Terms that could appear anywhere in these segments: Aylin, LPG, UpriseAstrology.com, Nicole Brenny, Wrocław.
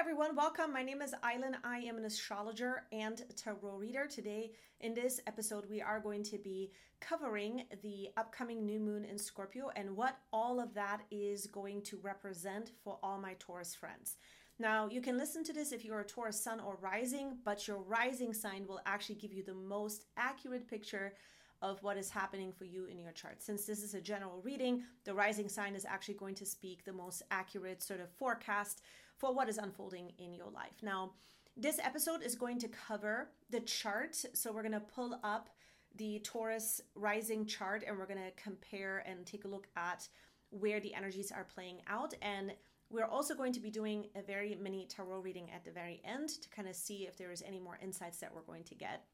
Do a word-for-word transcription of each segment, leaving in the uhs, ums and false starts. everyone, welcome. My name is Aylin. I am an astrologer and tarot reader. Today in this episode, we are going to be covering the upcoming new moon in Scorpio and what all of that is going to represent for all my Taurus friends. Now, you can listen to this if you're a Taurus sun or rising, but your rising sign will actually give you the most accurate picture of what is happening for you in your chart. Since this is a general reading, the rising sign is actually going to speak the most accurate sort of forecast for what is unfolding in your life. Now, this episode is going to cover the chart. So we're going to pull up the Taurus rising chart and we're going to compare and take a look at where the energies are playing out. And we're also going to be doing a very mini tarot reading at the very end to kind of see if there is any more insights that we're going to get.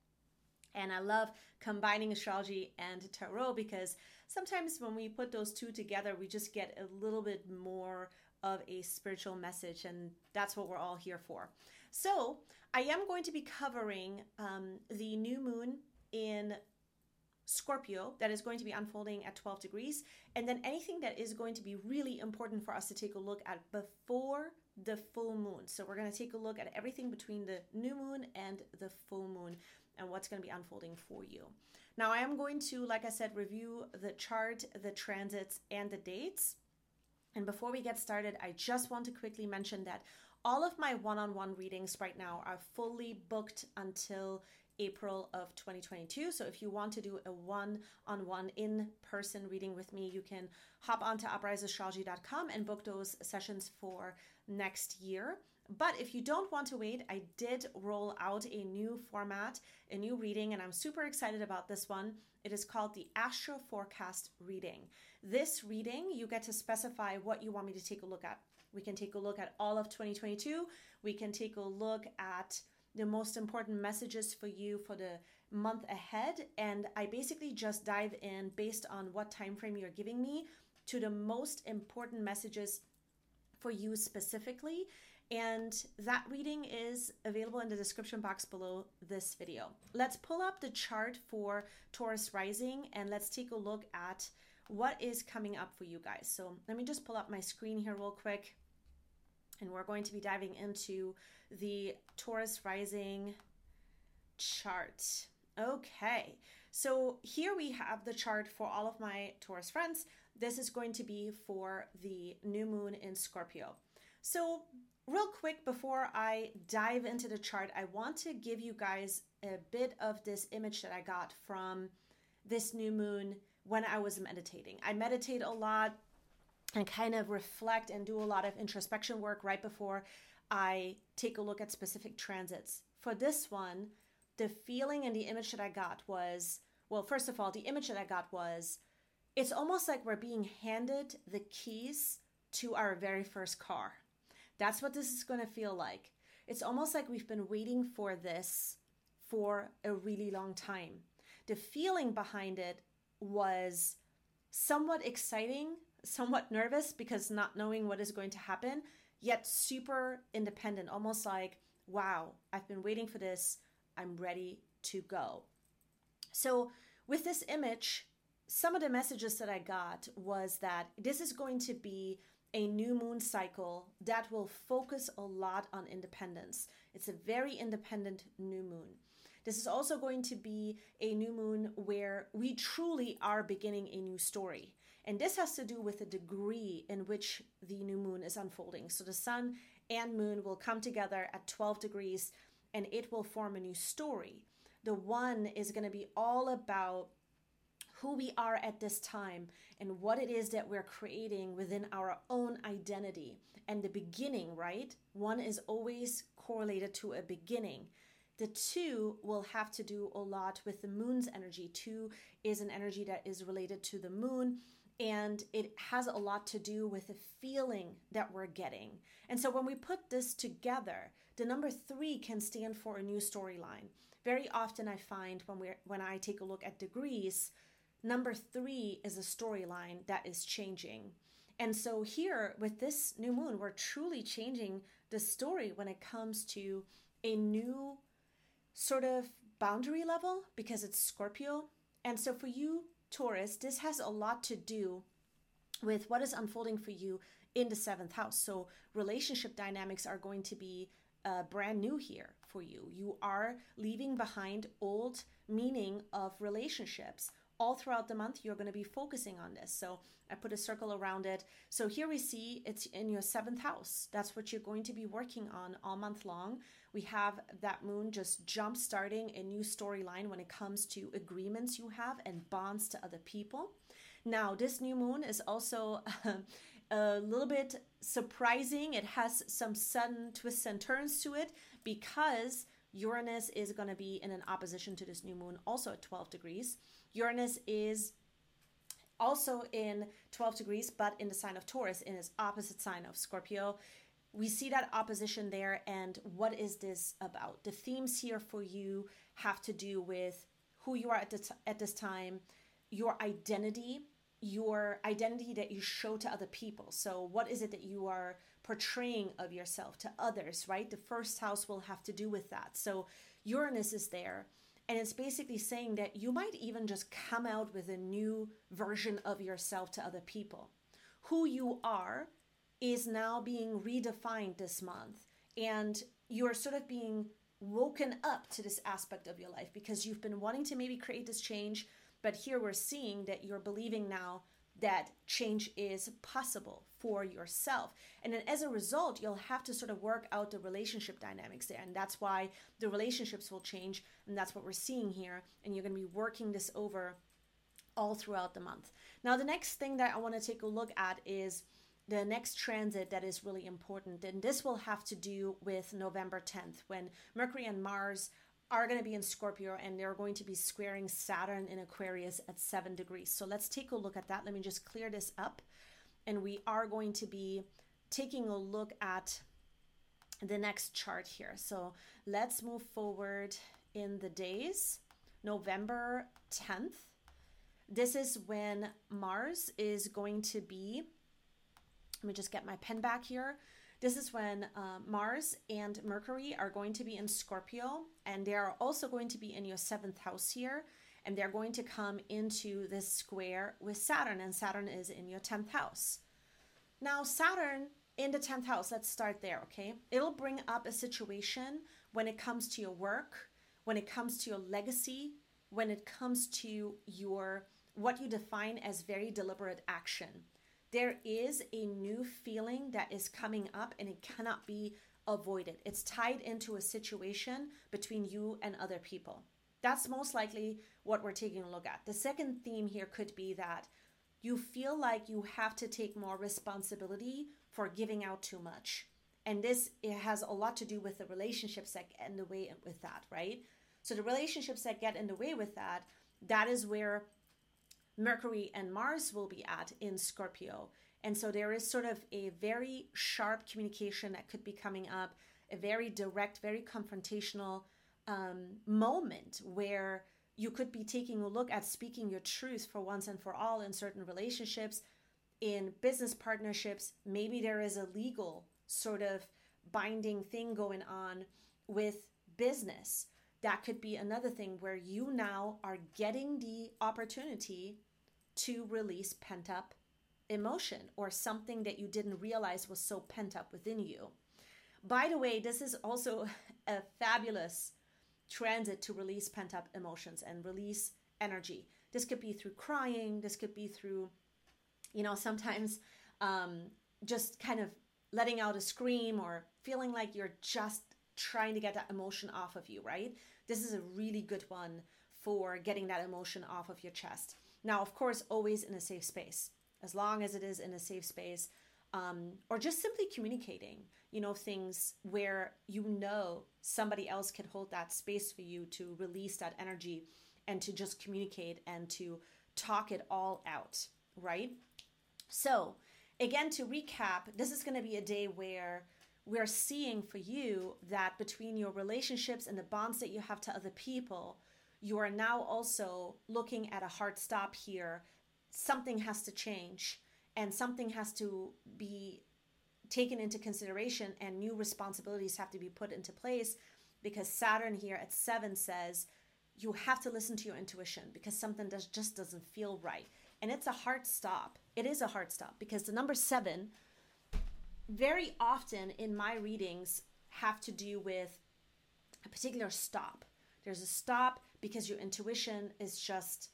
And I love combining astrology and tarot because sometimes when we put those two together, we just get a little bit more of a spiritual message, and that's what we're all here for. So I am going to be covering um, the new moon in Scorpio that is going to be unfolding at twelve degrees, and then anything that is going to be really important for us to take a look at before the full moon. So we're going to take a look at everything between the new moon and the full moon and what's going to be unfolding for you. Now, I am going to, like I said, review the chart, the transits, and the dates. And before we get started, I just want to quickly mention that all of my one-on-one readings right now are fully booked until April of twenty twenty-two. So if you want to do a one-on-one in-person reading with me, you can hop onto uprise astrology dot com and book those sessions for next year. But if you don't want to wait, I did roll out a new format, a new reading, and I'm super excited about this one. It is called the Astro Forecast Reading. This reading, you get to specify what you want me to take a look at. We can take a look at all of twenty twenty-two. We can take a look at the most important messages for you for the month ahead. And I basically just dive in based on what time frame you're giving me to the most important messages for you specifically. And that reading is available in the description box below this video. Let's pull up the chart for Taurus rising and let's take a look at what is coming up for you guys. So let me just pull up my screen here real quick. And we're going to be diving into the Taurus rising chart. Okay, so here we have the chart for all of my Taurus friends. This is going to be for the new moon in Scorpio. So real quick, before I dive into the chart, I want to give you guys a bit of this image that I got from this new moon when I was meditating. I meditate a lot and kind of reflect and do a lot of introspection work right before I take a look at specific transits. For this one, the feeling and the image that I got was, well, first of all, the image that I got was, it's almost like we're being handed the keys to our very first car. That's what this is going to feel like. It's almost like we've been waiting for this for a really long time. The feeling behind it was somewhat exciting, somewhat nervous because not knowing what is going to happen, yet super independent, almost like, wow, I've been waiting for this. I'm ready to go. So with this image, some of the messages that I got was that this is going to be a new moon cycle that will focus a lot on independence. It's a very independent new moon. This is also going to be a new moon where we truly are beginning a new story. And this has to do with the degree in which the new moon is unfolding. So the sun and moon will come together at twelve degrees and it will form a new story. The one is going to be all about who we are at this time and what it is that we're creating within our own identity. And the beginning, right? One is always correlated to a beginning. The two will have to do a lot with the moon's energy. Two is an energy that is related to the moon, and it has a lot to do with the feeling that we're getting. And so when we put this together, the number three can stand for a new storyline. Very often I find when we when I take a look at degrees, number three is a storyline that is changing. And so here with this new moon, we're truly changing the story when it comes to a new sort of boundary level because it's Scorpio. And so for you, Taurus, this has a lot to do with what is unfolding for you in the seventh house. So relationship dynamics are going to be uh, brand new here for you. You are leaving behind old meaning of relationships. All throughout the month, you're going to be focusing on this. So I put a circle around it. So here we see it's in your seventh house. That's what you're going to be working on all month long. We have that moon just jump-starting a new storyline when it comes to agreements you have and bonds to other people. Now, this new moon is also a little bit surprising. It has some sudden twists and turns to it because Uranus is going to be in an opposition to this new moon, also at twelve degrees. Uranus is also in twelve degrees, but in the sign of Taurus, in its opposite sign of Scorpio. We see that opposition there. And what is this about? The themes here for you have to do with who you are at, the t- at this time, your identity, your identity that you show to other people. So what is it that you are portraying of yourself to others, right? The first house will have to do with that. So Uranus is there, and it's basically saying that you might even just come out with a new version of yourself to other people. Who you are is now being redefined this month, and you're sort of being woken up to this aspect of your life because you've been wanting to maybe create this change, but here we're seeing that you're believing now that change is possible for yourself. And then as a result, you'll have to sort of work out the relationship dynamics there. And that's why the relationships will change. And that's what we're seeing here. And you're going to be working this over all throughout the month. Now, the next thing that I want to take a look at is the next transit that is really important. And this will have to do with November tenth, when Mercury and Mars are going to be in Scorpio, and they're going to be squaring Saturn in Aquarius at seven degrees. So let's take a look at that. Let me just clear this up. And we are going to be taking a look at the next chart here. So let's move forward in the days. November tenth. This is when Mars is going to be, let me just get my pen back here. This is when uh, Mars and Mercury are going to be in Scorpio, and they are also going to be in your seventh house here, and they're going to come into this square with Saturn, and Saturn is in your tenth house. Now, Saturn in the tenth house, let's start there, okay? It'll bring up a situation when it comes to your work, when it comes to your legacy, when it comes to your what you define as very deliberate action. There is a new feeling that is coming up, and it cannot be avoided. It's tied into a situation between you and other people. That's most likely what we're taking a look at. The second theme here could be that you feel like you have to take more responsibility for giving out too much. And this, it has a lot to do with the relationships that get in the way with that, right? So the relationships that get in the way with that, that is where Mercury and Mars will be at in Scorpio. And so there is sort of a very sharp communication that could be coming up, a very direct, very confrontational um, moment where you could be taking a look at speaking your truth for once and for all in certain relationships, in business partnerships. Maybe there is a legal sort of binding thing going on with business. That could be another thing where you now are getting the opportunity to release pent-up emotion or something that you didn't realize was so pent up within you. By the way, this is also a fabulous transit to release pent-up emotions and release energy. This could be through crying. This could be through, you know, sometimes um, just kind of letting out a scream or feeling like you're just trying to get that emotion off of you, right? This is a really good one for getting that emotion off of your chest. Now, of course, always in a safe space, as long as it is in a safe space, um, or just simply communicating, you know, things where you know somebody else can hold that space for you to release that energy and to just communicate and to talk it all out, right? So again, to recap, this is going to be a day where we're seeing for you that between your relationships and the bonds that you have to other people, you are now also looking at a hard stop here. Something has to change, and something has to be taken into consideration, and new responsibilities have to be put into place, because Saturn here at seven says you have to listen to your intuition because something does, just doesn't feel right. And it's a hard stop. It is a hard stop because the number seven very often in my readings have to do with a particular stop. There's a stop because your intuition is just,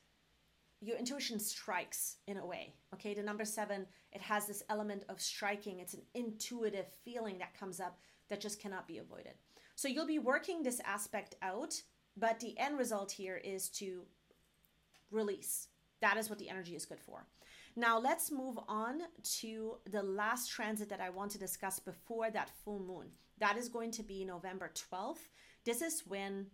your intuition strikes in a way, okay? The number seven, it has this element of striking. It's an intuitive feeling that comes up that just cannot be avoided. So you'll be working this aspect out, but the end result here is to release. That is what the energy is good for. Now let's move on to the last transit that I want to discuss before that full moon. That is going to be November twelfth. This is when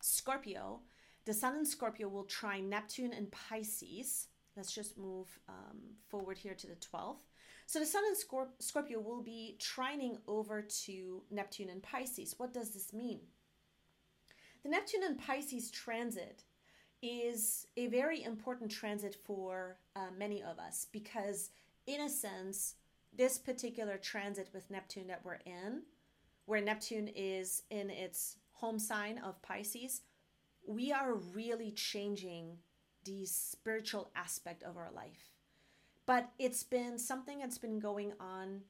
Scorpio, the sun in Scorpio will trine Neptune in Pisces. Let's just move um, forward here to the twelfth. So the sun in Scorp- Scorpio will be trining over to Neptune in Pisces. What does this mean? The Neptune in Pisces transit is a very important transit for uh, many of us because, in a sense, this particular transit with Neptune that we're in, where Neptune is in its home sign of Pisces, we are really changing the spiritual aspect of our life. But it's been something that's been going on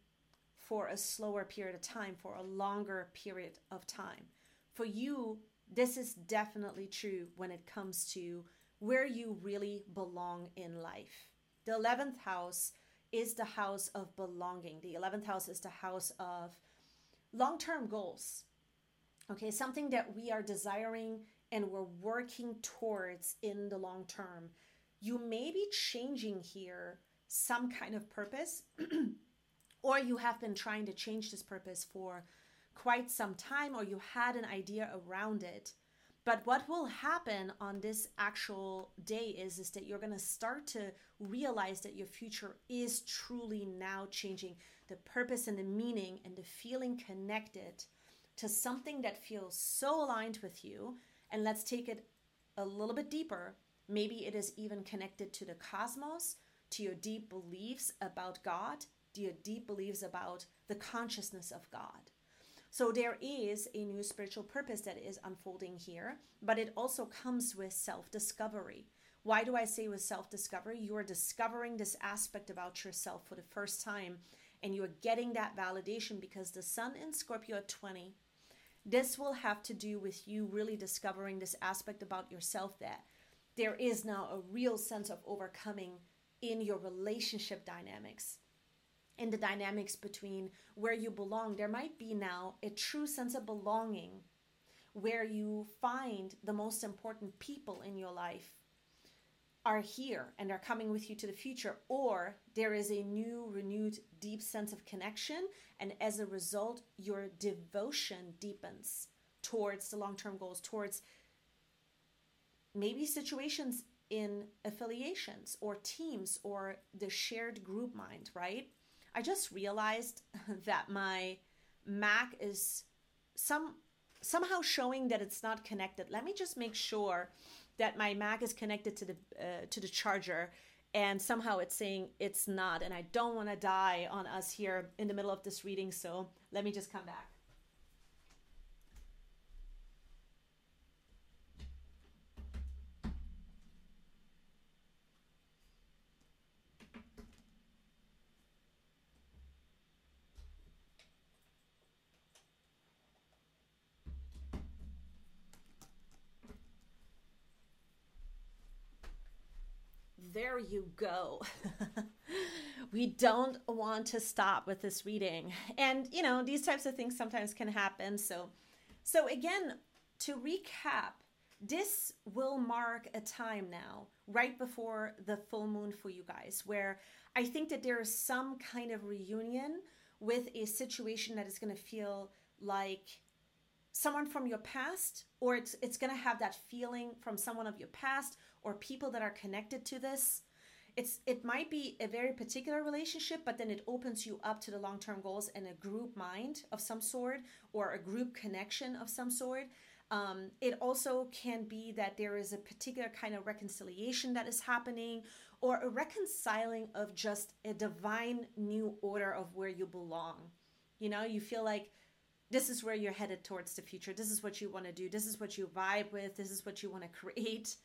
for a slower period of time, for a longer period of time. For you, this is definitely true when it comes to where you really belong in life. The eleventh house is the house of belonging. The eleventh house is the house of long-term goals. Okay, something that we are desiring and we're working towards in the long term. You may be changing here some kind of purpose, or you have been trying to change this purpose for quite some time, or you had an idea around it. But what will happen on this actual day is, is that you're going to start to realize that your future is truly now changing. The purpose and the meaning and the feeling connected to something that feels so aligned with you. And let's take it a little bit deeper. Maybe it is even connected to the cosmos, to your deep beliefs about God, to your deep beliefs about the consciousness of God. So there is a new spiritual purpose that is unfolding here, but it also comes with self-discovery. Why do I say with self-discovery? You are discovering this aspect about yourself for the first time, and you are getting that validation because the sun in Scorpio at twenty, this will have to do with you really discovering this aspect about yourself that there is now a real sense of overcoming in your relationship dynamics. In the dynamics between where you belong, there might be now a true sense of belonging where you find the most important people in your life are here and are coming with you to the future, or there is a new, renewed, deep sense of connection, and as a result, your devotion deepens towards the long-term goals, towards maybe situations in affiliations or teams or the shared group mind, right? I just realized that my Mac is some somehow showing that it's not connected. Let me just make sure that my Mac is connected to the uh, to the charger, and somehow it's saying it's not, and I don't want to die on us here in the middle of this reading, so let me just come back. There you go. We don't want to stop with this reading. And, you know, these types of things sometimes can happen. So, so again, to recap, this will mark a time now, right before the full moon for you guys, where I think that there is some kind of reunion with a situation that is going to feel like someone from your past, or it's it's going to have that feeling from someone of your past or people that are connected to this. It's it might be a very particular relationship, but then it opens you up to the long-term goals and a group mind of some sort or a group connection of some sort. Um, it also can be that there is a particular kind of reconciliation that is happening, or a reconciling of just a divine new order of where you belong. You know, you feel like this is where you're headed towards the future. This is what you want to do. This is what you vibe with. This is what you want to create.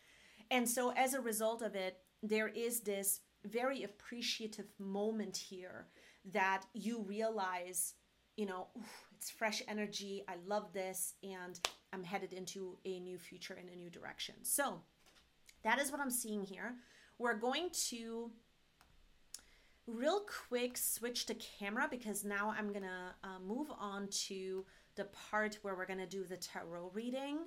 And so as a result of it, there is this very appreciative moment here that you realize, you know, it's fresh energy, I love this, and I'm headed into a new future in a new direction. So that is what I'm seeing here. We're going to real quick switch to camera because now I'm gonna uh, move on to the part where we're gonna do the tarot reading.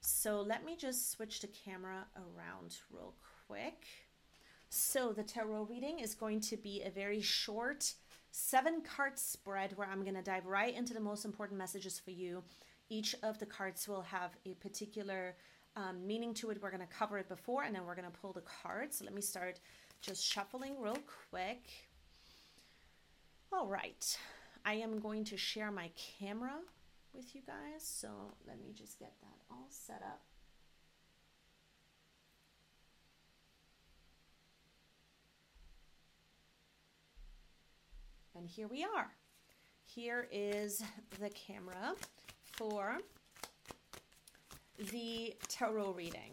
So let me just switch the camera around real quick. So the tarot reading is going to be a very short seven card spread where I'm gonna dive right into the most important messages for you. Each of the cards will have a particular um, meaning to it. We're gonna cover it before and then we're gonna pull the cards. So let me start just shuffling real quick. All right, I am going to share my camera with you guys. So let me just get that all set up. And here we are. Here is the camera for the tarot reading.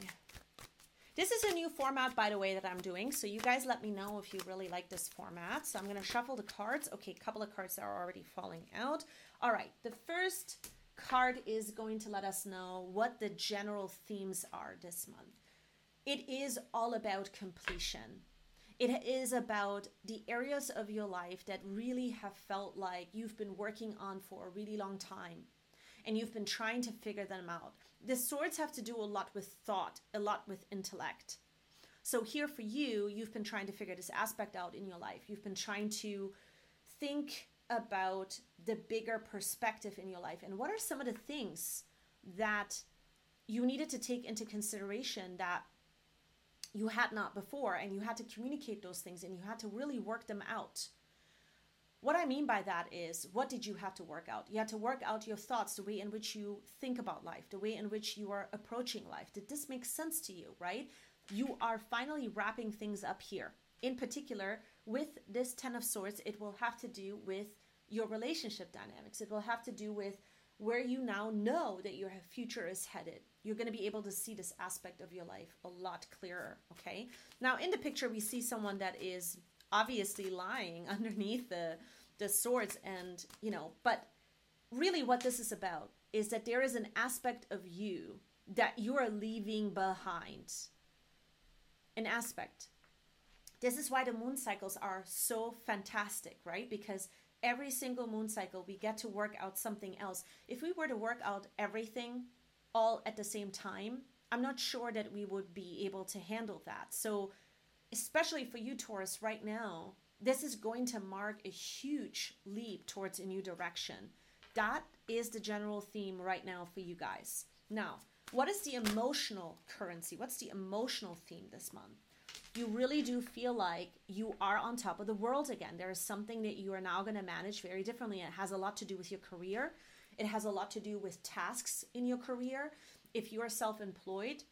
This is a new format, by the way, that I'm doing. So you guys let me know if you really like this format. So I'm going to shuffle the cards. Okay, a couple of cards are already falling out. All right, the first card is going to let us know what the general themes are this month. It is all about completion. It is about the areas of your life that really have felt like you've been working on for a really long time, and you've been trying to figure them out. The swords have to do a lot with thought, a lot with intellect. So here for you, you've been trying to figure this aspect out in your life. You've been trying to think about the bigger perspective in your life. And what are some of the things that you needed to take into consideration that you had not before, and you had to communicate those things and you had to really work them out. What I mean by that is, what did you have to work out? You had to work out your thoughts, the way in which you think about life, the way in which you are approaching life. Did this make sense to you, right? You are finally wrapping things up here. In particular, with this Ten of Swords, it will have to do with your relationship dynamics. It will have to do with where you now know that your future is headed. You're going to be able to see this aspect of your life a lot clearer, okay? Now, in the picture, we see someone that is obviously lying underneath the the swords, and you know, but really what this is about is that there is an aspect of you that you are leaving behind. An aspect. This is why the moon cycles are so fantastic, right? Because every single moon cycle we get to work out something else. If we were to work out everything all at the same time, I'm not sure that we would be able to handle that. So especially for you, Taurus, right now, this is going to mark a huge leap towards a new direction. That is the general theme right now for you guys. Now, what is the emotional currency? What's the emotional theme this month? You really do feel like you are on top of the world again. There is something that you are now going to manage very differently. It has a lot to do with your career. It has a lot to do with tasks in your career. If you are self-employed,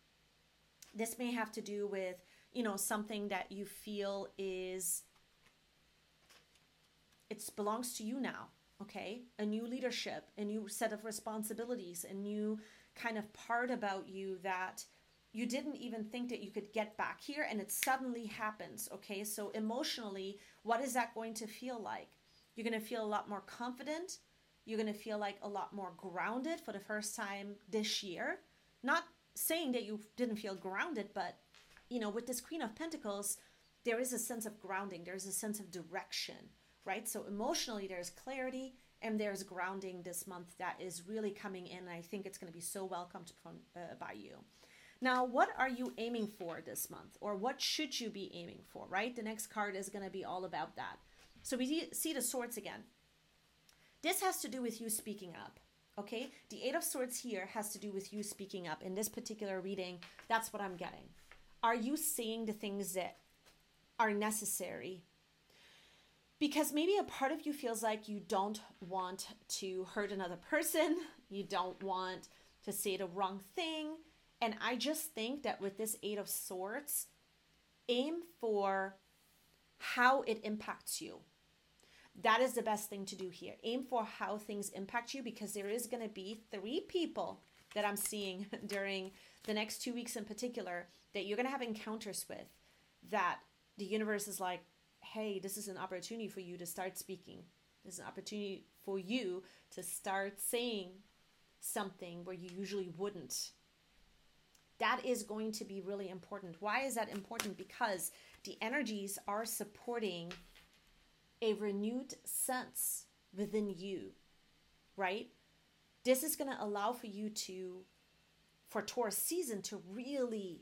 this may have to do with, you know, something that you feel is, it belongs to you now, okay? A new leadership, a new set of responsibilities, a new kind of part about you that you didn't even think that you could get back here, and it suddenly happens, okay? So emotionally, what is that going to feel like? You're going to feel a lot more confident. You're going to feel like a lot more grounded for the first time this year. Not saying that you didn't feel grounded, but you know, with this Queen of Pentacles, there is a sense of grounding. There is a sense of direction, right? So emotionally, there's clarity and there's grounding this month that is really coming in. And I think it's going to be so welcomed from, uh, by you. Now, what are you aiming for this month? Or what should you be aiming for, right? The next card is going to be all about that. So we see the swords again. This has to do with you speaking up. Okay, the Eight of Swords here has to do with you speaking up. In this particular reading, that's what I'm getting. Are you saying the things that are necessary? Because maybe a part of you feels like you don't want to hurt another person. You don't want to say the wrong thing. And I just think that with this Eight of Swords, aim for how it impacts you. That is the best thing to do here. Aim for how things impact you, because there is going to be three people that I'm seeing during the next two weeks in particular that you're going to have encounters with that the universe is like, hey, this is an opportunity for you to start speaking. This is an opportunity for you to start saying something where you usually wouldn't. That is going to be really important. Why is that important? Because the energies are supporting a renewed sense within you, right? This is going to allow for you to, for Taurus season, to really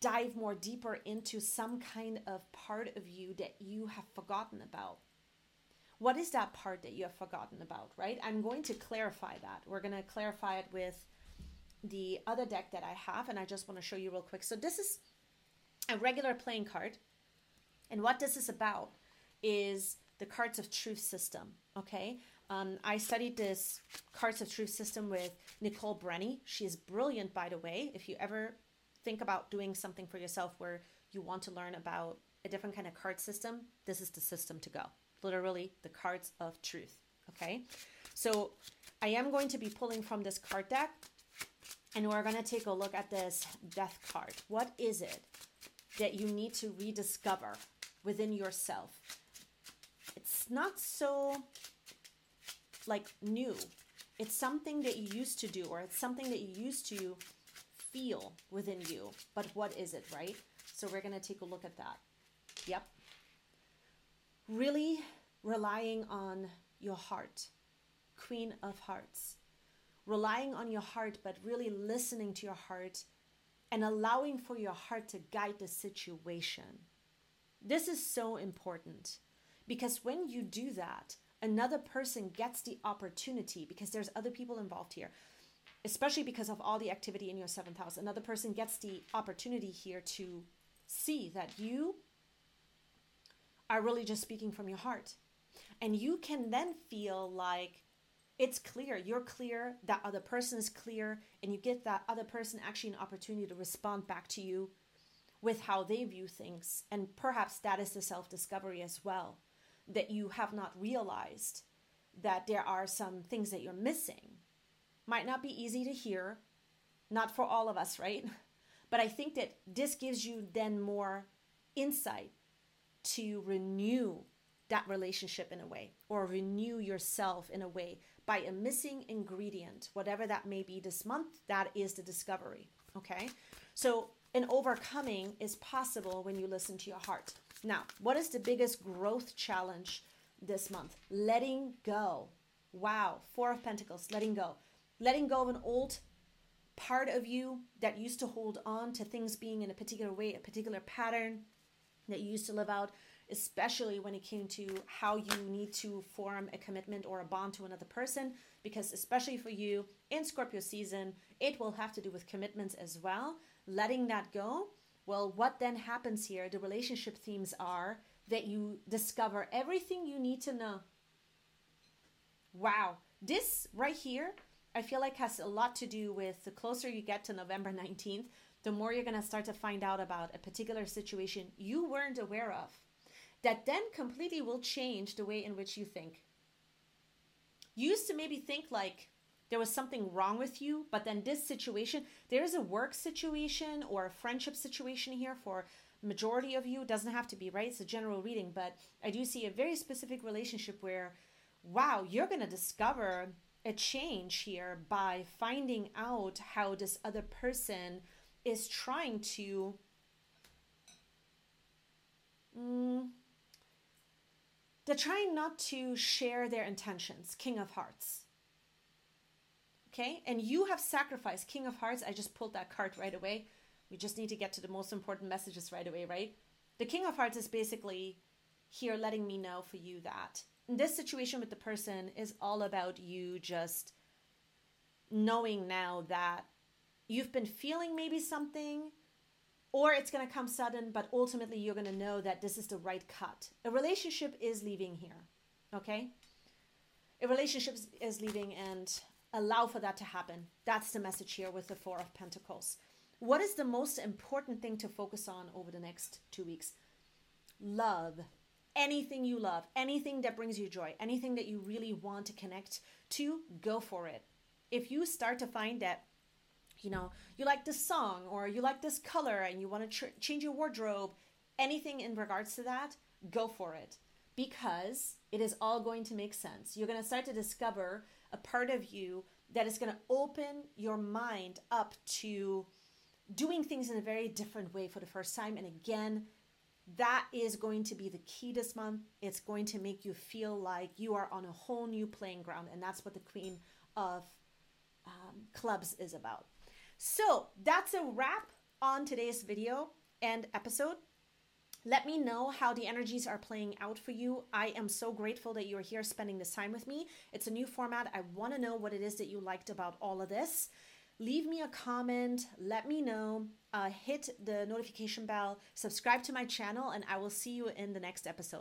dive more deeper into some kind of part of you that you have forgotten about. What is that part that you have forgotten about, right? I'm going to clarify that. We're going to clarify it with the other deck that I have, and I just want to show you real quick. So this is a regular playing card, and what this is about is the Cards of Truth system, okay? Um, I studied this Cards of Truth system with Nicole Brenny. She is brilliant, by the way. If you ever think about doing something for yourself where you want to learn about a different kind of card system, this is the system to go. Literally, the Cards of Truth, okay? So I am going to be pulling from this card deck, and we're going to take a look at this Death card. What is it that you need to rediscover within yourself? It's not so, like, new. It's something that you used to do, or it's something that you used to feel within you, but what is it, right? So we're going to take a look at that. Yep. Really relying on your heart, Queen of Hearts. Relying on your heart, but really listening to your heart and allowing for your heart to guide the situation. This is so important, because when you do that, another person gets the opportunity, because there's other people involved here, especially because of all the activity in your seventh house. Another person gets the opportunity here to see that you are really just speaking from your heart. And you can then feel like it's clear. You're clear. That other person is clear. And you get that other person actually an opportunity to respond back to you with how they view things. And perhaps that is the self-discovery as well, that you have not realized that there are some things that you're missing. Might not be easy to hear, not for all of us, right? But I think that this gives you then more insight to renew that relationship in a way, or renew yourself in a way by a missing ingredient, whatever that may be this month. That is the discovery, okay? So an overcoming is possible when you listen to your heart. Now, what is the biggest growth challenge this month? Letting go. Wow, Four of Pentacles, letting go. Letting go of an old part of you that used to hold on to things being in a particular way, a particular pattern that you used to live out, especially when it came to how you need to form a commitment or a bond to another person, because especially for you in Scorpio season, it will have to do with commitments as well. Letting that go. Well, what then happens here? The relationship themes are that you discover everything you need to know. Wow. This right here, I feel like has a lot to do with the closer you get to November nineteenth, the more you're going to start to find out about a particular situation you weren't aware of, that then completely will change the way in which you think. You used to maybe think like there was something wrong with you, but then this situation, there is a work situation or a friendship situation here for majority of you. It doesn't have to be, right? It's a general reading, but I do see a very specific relationship where, wow, you're going to discover a change here by finding out how this other person is trying to mm, they're trying not to share their intentions. King of Hearts, okay? And you have sacrificed. King of Hearts, I just pulled that card right away. We just need to get to the most important messages right away, right? The King of Hearts is basically here letting me know for you that this situation with the person is all about you just knowing now that you've been feeling maybe something, or it's going to come sudden, but ultimately you're going to know that this is the right cut. A relationship is leaving here, okay? A relationship is leaving, and allow for that to happen. That's the message here with the Four of Pentacles. What is the most important thing to focus on over the next two weeks? Love. Anything you love, anything that brings you joy, anything that you really want to connect to, go for it. If you start to find that, you know, you like this song or you like this color and you want to ch- change your wardrobe, anything in regards to that, go for it, because it is all going to make sense. You're going to start to discover a part of you that is going to open your mind up to doing things in a very different way for the first time. And again, that is going to be the key this month. It's going to make you feel like you are on a whole new playing ground. And that's what the Queen of um, Clubs is about. So that's a wrap on today's video and episode. Let me know how the energies are playing out for you. I am so grateful that you're here spending this time with me. It's a new format. I want to know what it is that you liked about all of this. Leave me a comment. Let me know. Uh, hit the notification bell. Subscribe to my channel, and I will see you in the next episode.